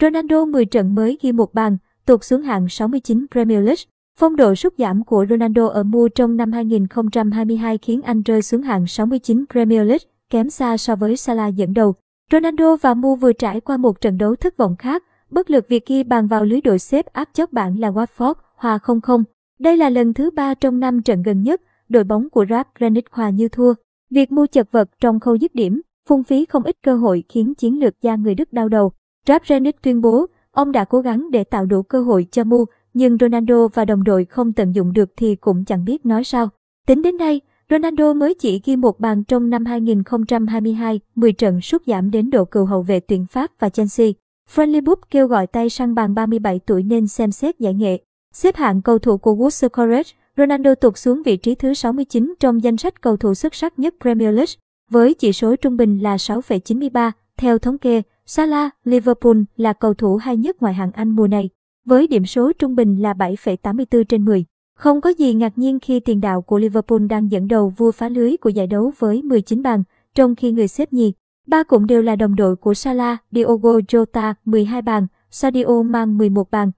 Ronaldo 10 trận mới ghi một bàn, tụt xuống hạng 69 Premier League. Phong độ sút giảm của Ronaldo ở MU trong năm 2022 khiến anh rơi xuống hạng 69 Premier League, kém xa so với Salah dẫn đầu. Ronaldo và MU vừa trải qua một trận đấu thất vọng khác, bất lực việc ghi bàn vào lưới đội xếp áp chót bảng là Watford, hòa 0-0. Đây là lần thứ 3 trong 5 trận gần nhất, đội bóng của Ralf Rangnick hòa như thua. Việc MU chật vật trong khâu dứt điểm, phung phí không ít cơ hội khiến chiến lược gia người Đức đau đầu. Ralf Rangnick tuyên bố, ông đã cố gắng để tạo đủ cơ hội cho MU, nhưng Ronaldo và đồng đội không tận dụng được thì cũng chẳng biết nói sao. Tính đến nay, Ronaldo mới chỉ ghi một bàn trong năm 2022, 10 trận sút giảm đến độ cựu hậu vệ tuyển Pháp và Chelsea. Frank Leboeuf kêu gọi tay săn bàn 37 tuổi nên xem xét giải nghệ. Xếp hạng cầu thủ của WhoScored, Ronaldo tụt xuống vị trí thứ 69 trong danh sách cầu thủ xuất sắc nhất Premier League, với chỉ số trung bình là 6,93. Theo thống kê, Salah, Liverpool là cầu thủ hay nhất ngoại hạng Anh mùa này, với điểm số trung bình là 7,84 trên 10. Không có gì ngạc nhiên khi tiền đạo của Liverpool đang dẫn đầu vua phá lưới của giải đấu với 19 bàn, trong khi người xếp nhì. Ba cũng đều là đồng đội của Salah, Diogo Jota 12 bàn, Sadio Mané 11 bàn.